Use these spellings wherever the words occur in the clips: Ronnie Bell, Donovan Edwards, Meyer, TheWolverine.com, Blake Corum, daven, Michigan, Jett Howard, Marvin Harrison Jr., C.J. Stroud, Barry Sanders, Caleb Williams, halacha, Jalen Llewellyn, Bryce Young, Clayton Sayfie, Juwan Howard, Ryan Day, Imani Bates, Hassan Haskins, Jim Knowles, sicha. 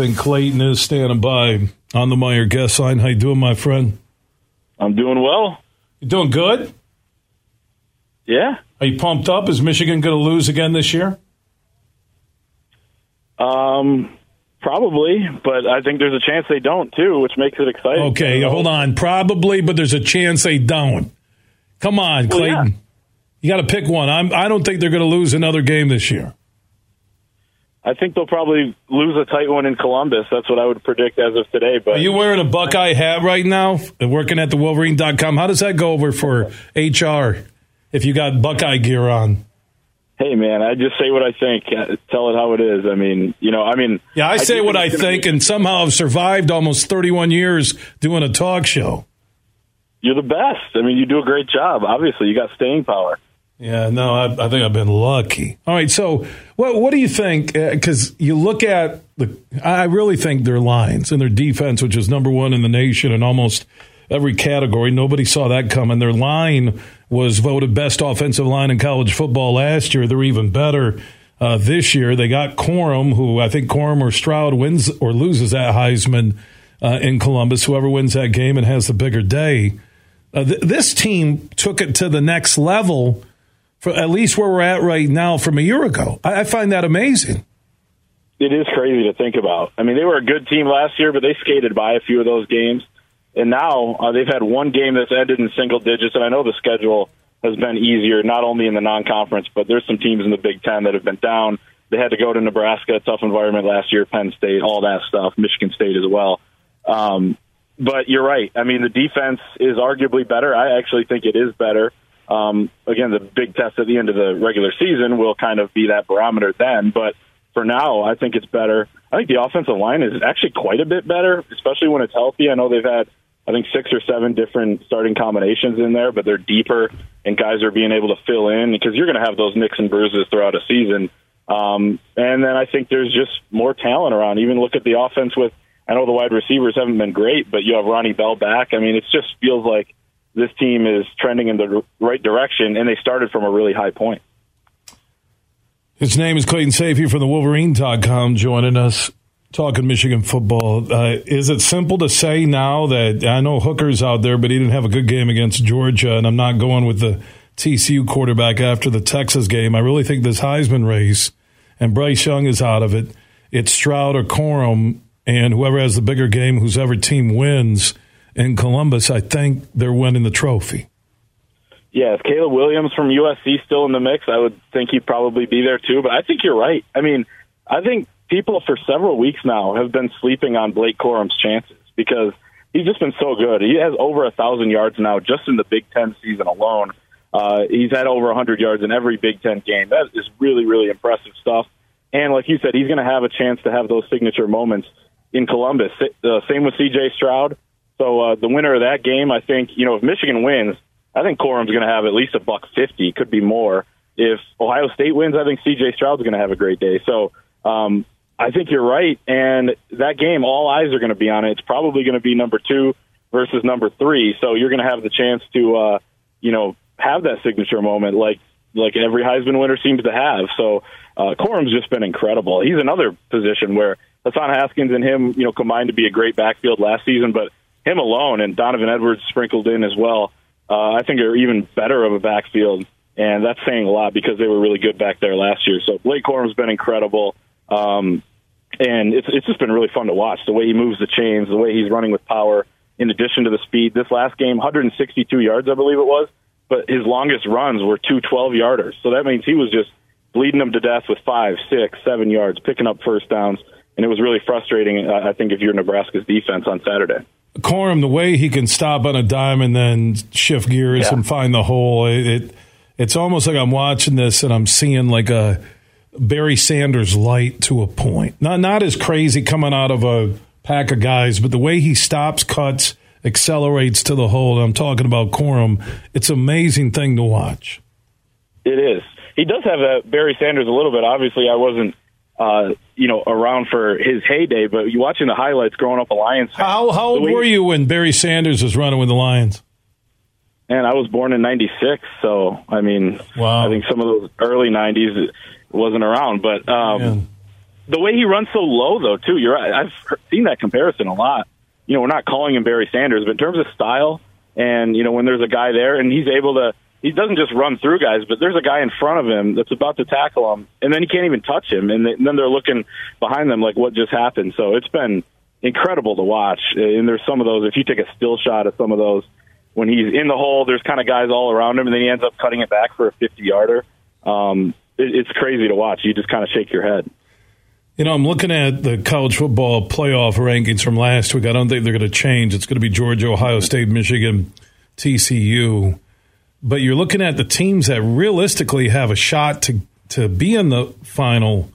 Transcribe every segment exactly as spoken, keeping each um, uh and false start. think Clayton is standing by on the Meyer guest line. How you doing, my friend? I'm doing well. You doing good? Yeah. Are you pumped up? Is Michigan going to lose again this year? Um, probably, but I think there's a chance they don't, too, which makes it exciting. Okay, hold on. Probably, but there's a chance they don't. Come on, well, Clayton. Yeah. You got to pick one. I'm, I don't think they're going to lose another game this year. I think they'll probably lose a tight one in Columbus. That's what I would predict as of today. But are you wearing a Buckeye hat right now and working at the Wolverine dot com? How does that go over for H R if you got Buckeye gear on? Hey, man, I just say what I think. Tell it how it is. I mean, you know, I mean. Yeah, I say I what I think be- and somehow I've survived almost thirty-one years doing a talk show. You're the best. I mean, you do a great job. Obviously, you got staying power. Yeah, no, I, I think I've been lucky. All right, so what what do you think? Because uh, you look at the, I really think their lines and their defense, which is number one in the nation in almost every category. Nobody saw that coming. Their line was voted best offensive line in college football last year. They're even better uh, this year. They got Corum, who I think Corum or Stroud wins or loses that Heisman uh, in Columbus. Whoever wins that game and has the bigger day. Uh, th- this team took it to the next level. For at least where we're at right now from a year ago. I find that amazing. It is crazy to think about. I mean, they were a good team last year, but they skated by a few of those games. And now uh, they've had one game that's ended in single digits, and I know the schedule has been easier, not only in the non-conference, but there's some teams in the Big Ten that have been down. They had to go to Nebraska, a tough environment last year, Penn State, all that stuff, Michigan State as well. Um, but you're right. I mean, the defense is arguably better. I actually think it is better. Um, again, the big test at the end of the regular season will kind of be that barometer then. But for now, I think it's better. I think the offensive line is actually quite a bit better, especially when it's healthy. I know they've had, I think, six or seven different starting combinations in there, but they're deeper, and guys are being able to fill in because you're going to have those nicks and bruises throughout a season. Um, and then I think there's just more talent around. Even look at the offense with, I know the wide receivers haven't been great, but you have Ronnie Bell back. I mean, it just feels like this team is trending in the right direction, and they started from a really high point. His name is Clayton Sayfie from the Wolverine dot com joining us, talking Michigan football. Uh, is it simple to say now that I know Hooker's out there, but he didn't have a good game against Georgia, and I'm not going with the T C U quarterback after the Texas game. I really think this Heisman race, and Bryce Young is out of it, it's Stroud or Corum, and whoever has the bigger game, whose ever team wins – in Columbus, I think they're winning the trophy. Yeah, if Caleb Williams from U S C still in the mix, I would think he'd probably be there too. But I think you're right. I mean, I think people for several weeks now have been sleeping on Blake Corum's chances because he's just been so good. He has over one thousand yards now just in the Big Ten season alone. Uh, he's had over one hundred yards in every Big Ten game. That is really, really impressive stuff. And like you said, he's going to have a chance to have those signature moments in Columbus. Uh, same with C J. Stroud. So uh, the winner of that game, I think, you know, if Michigan wins, I think Corum's going to have at least a buck fifty, could be more. If Ohio State wins, I think C J. Stroud's going to have a great day. So um, I think you're right, and that game, all eyes are going to be on it. It's probably going to be number two versus number three. So you're going to have the chance to, uh, you know, have that signature moment like like every Heisman winner seems to have. So uh, Corum's just been incredible. He's another position where Hassan Haskins and him, you know, combined to be a great backfield last season, but him alone and Donovan Edwards sprinkled in as well, uh, I think they're even better of a backfield, and that's saying a lot because they were really good back there last year. So Blake Corum's been incredible, um, and it's it's just been really fun to watch, the way he moves the chains, the way he's running with power, in addition to the speed. This last game, one hundred sixty-two yards, I believe it was, but his longest runs were two twelve-yarders. So that means he was just bleeding them to death with five, six, seven yards, picking up first downs, and it was really frustrating, I think, if you're Nebraska's defense on Saturday. Corum, the way he can stop on a dime and then shift gears yeah. and find the hole, it, it it's almost like I'm watching this and I'm seeing like a Barry Sanders light to a point. Not not as crazy coming out of a pack of guys, but the way he stops, cuts, accelerates to the hole. And I'm talking about Corum. It's an amazing thing to watch. It is. He does have a Barry Sanders a little bit. Obviously, I wasn't. Uh, you know, around for his heyday, but you watching the highlights growing up a Lions fan. How, how old were you when Barry Sanders was running with the Lions? Man, I was born in ninety-six, so, I mean, wow. I think some of those early nineties wasn't around. But, um, The way he runs so low, though, too, you're right. I've seen that comparison a lot. You know, we're not calling him Barry Sanders, but in terms of style and, you know, when there's a guy there and he's able to, he doesn't just run through guys, but there's a guy in front of him that's about to tackle him, and then he can't even touch him, and, they, and then they're looking behind them like what just happened. So it's been incredible to watch, and there's some of those, if you take a still shot at some of those, when he's in the hole, there's kind of guys all around him, and then he ends up cutting it back for a fifty-yarder. Um, it, it's crazy to watch. You just kind of shake your head. You know, I'm looking at the college football playoff rankings from last week. I don't think they're going to change. It's going to be Georgia, Ohio State, Michigan, T C U. But you're looking at the teams that realistically have a shot to, to be in the Final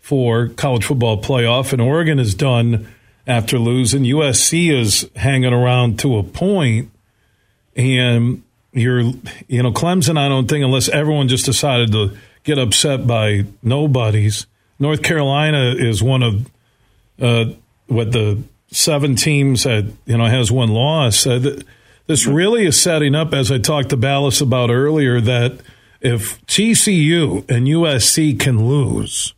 Four college football playoff. And Oregon is done after losing. U S C is hanging around to a point. And you're, you know, Clemson, I don't think, unless everyone just decided to get upset by nobodies. North Carolina is one of uh, what the seven teams that, you know, has one loss. Uh, th- This really is setting up, as I talked to Ballas about earlier, that if T C U and U S C can lose,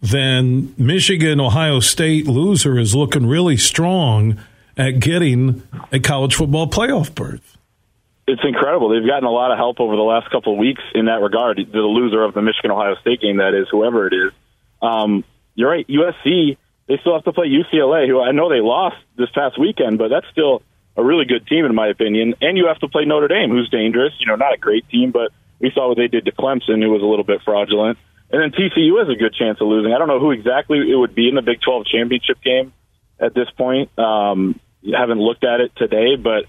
then Michigan, Ohio State loser is looking really strong at getting a college football playoff berth. It's incredible. They've gotten a lot of help over the last couple of weeks in that regard. The loser of the Michigan, Ohio State game, that is, whoever it is. Um, you're right, U S C, they still have to play U C L A, who I know they lost this past weekend, but that's still a really good team, in my opinion, and you have to play Notre Dame, who's dangerous. You know, not a great team, but we saw what they did to Clemson, who was a little bit fraudulent. And then T C U has a good chance of losing. I don't know who exactly it would be in the Big twelve championship game at this point. Um, haven't looked at it today, but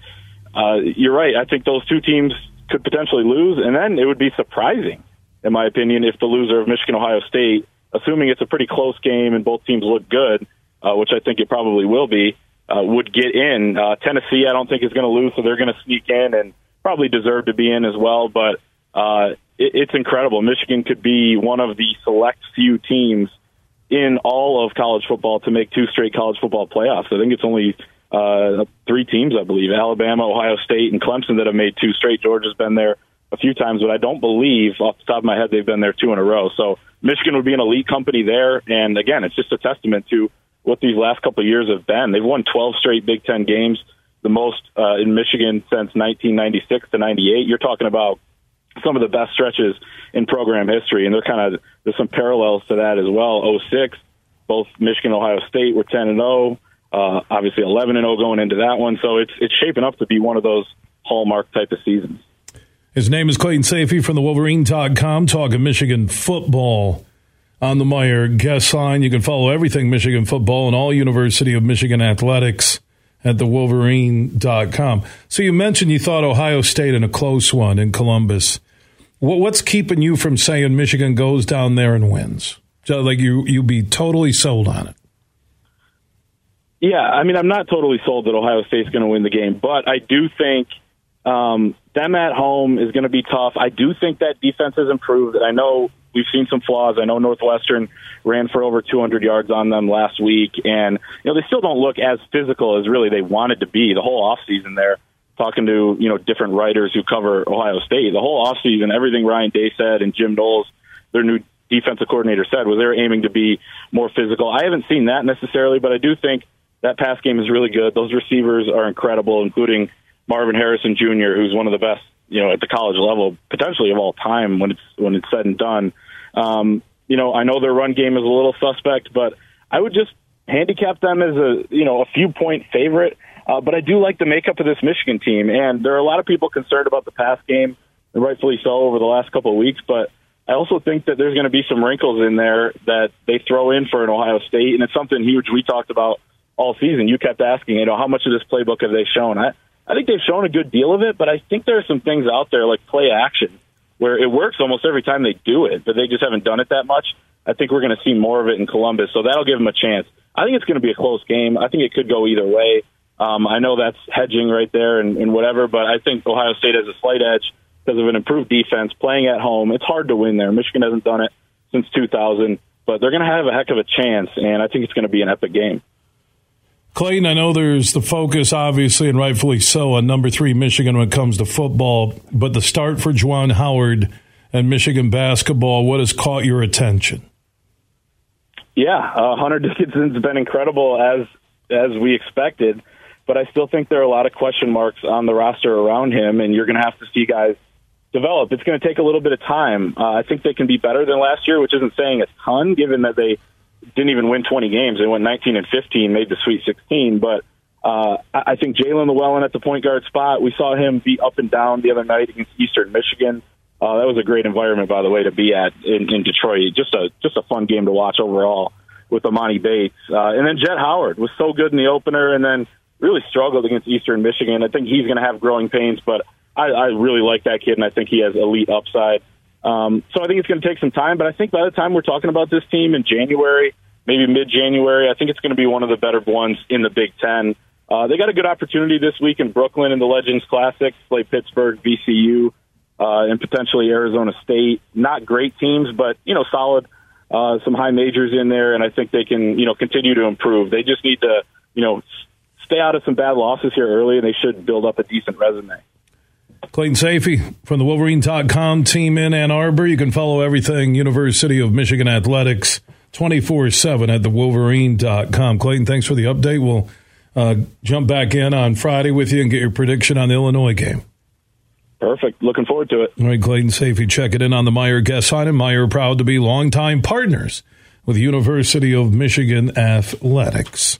uh, you're right. I think those two teams could potentially lose, and then it would be surprising, in my opinion, if the loser of Michigan, Ohio State, assuming it's a pretty close game and both teams look good, uh, which I think it probably will be, Uh, would get in. Uh, Tennessee, I don't think, is going to lose, so they're going to sneak in and probably deserve to be in as well. But uh, it, it's incredible. Michigan could be one of the select few teams in all of college football to make two straight college football playoffs. I think it's only uh, three teams, I believe, Alabama, Ohio State, and Clemson that have made two straight. Georgia's been there a few times, but I don't believe off the top of my head they've been there two in a row. So Michigan would be an elite company there. And, again, it's just a testament to what these last couple of years have been. They've won twelve straight Big Ten games, the most uh, in Michigan since nineteen ninety-six to ninety-eight. You're talking about some of the best stretches in program history, and they're kind of, there's some parallels to that as well. oh six, both Michigan and Ohio State were ten and oh, uh, obviously eleven and oh going into that one. So it's it's shaping up to be one of those hallmark type of seasons. His name is Clayton Sayfie from the Wolverine dot com, talking Michigan football on the Meyer guest line. You can follow everything Michigan football and all University of Michigan athletics at the Wolverine dot com. So you mentioned you thought Ohio State in a close one in Columbus. What's keeping you from saying Michigan goes down there and wins? So like you, you'd be totally sold on it. Yeah, I mean, I'm not totally sold that Ohio State's going to win the game, but I do think um, them at home is going to be tough. I do think that defense has improved. I know we've seen some flaws. I know Northwestern ran for over two hundred yards on them last week, and you know they still don't look as physical as really they wanted to be the whole offseason there. Talking to you know different writers who cover Ohio State, the whole offseason, everything Ryan Day said and Jim Knowles, their new defensive coordinator, said was they were aiming to be more physical. I haven't seen that necessarily, but I do think that pass game is really good. Those receivers are incredible, including Marvin Harrison Junior, who's one of the best, you know, at the college level, potentially of all time when it's when it's said and done. Um, you know, I know their run game is a little suspect, but I would just handicap them as a, you know, a few point favorite. Uh, but I do like the makeup of this Michigan team. And there are a lot of people concerned about the pass game, and rightfully so over the last couple of weeks. But I also think that there's going to be some wrinkles in there that they throw in for an Ohio State. And it's something huge we talked about all season. You kept asking, you know, how much of this playbook have they shown? I, I think they've shown a good deal of it, but I think there are some things out there like play action where it works almost every time they do it, but they just haven't done it that much. I think we're going to see more of it in Columbus, so that'll give them a chance. I think it's going to be a close game. I think it could go either way. Um, I know that's hedging right there and, and whatever, but I think Ohio State has a slight edge because of an improved defense, playing at home. It's hard to win there. Michigan hasn't done it since two thousand, but they're going to have a heck of a chance, and I think it's going to be an epic game. Clayton, I know there's the focus, obviously, and rightfully so, on number three Michigan when it comes to football, but the start for Juwan Howard and Michigan basketball, what has caught your attention? Yeah, uh, Hunter Dickinson's been incredible, as as we expected, but I still think there are a lot of question marks on the roster around him, and you're going to have to see guys develop. It's going to take a little bit of time. Uh, I think they can be better than last year, which isn't saying a ton, given that they didn't even win twenty games. They went nineteen and fifteen, made the Sweet sixteen, but uh, I think Jalen Llewellyn at the point guard spot, we saw him be up and down the other night against Eastern Michigan. Uh, that was a great environment, by the way, to be at in, in Detroit. Just a just a fun game to watch overall with Imani Bates. Uh, and then Jett Howard was so good in the opener and then really struggled against Eastern Michigan. I think he's going to have growing pains, but I, I really like that kid, and I think he has elite upside. Um, so I think it's going to take some time, but I think by the time we're talking about this team in January, maybe mid-January, I think it's going to be one of the better ones in the Big Ten. Uh, they got a good opportunity this week in Brooklyn in the Legends Classic, play Pittsburgh, V C U, Uh, and potentially Arizona State. Not great teams, but, you know, solid, uh, some high majors in there, and I think they can, you know, continue to improve. They just need to, you know, stay out of some bad losses here early, and they should build up a decent resume. Clayton Sayfie from the Wolverine dot com team in Ann Arbor. You can follow everything University of Michigan Athletics twenty-four seven at the Wolverine dot com. Clayton, thanks for the update. We'll uh, jump back in on Friday with you and get your prediction on the Illinois game. Perfect. Looking forward to it. All right, Clayton Sayfie, check it in on the Meyer Guest Line. And Meyer, proud to be longtime partners with the University of Michigan Athletics.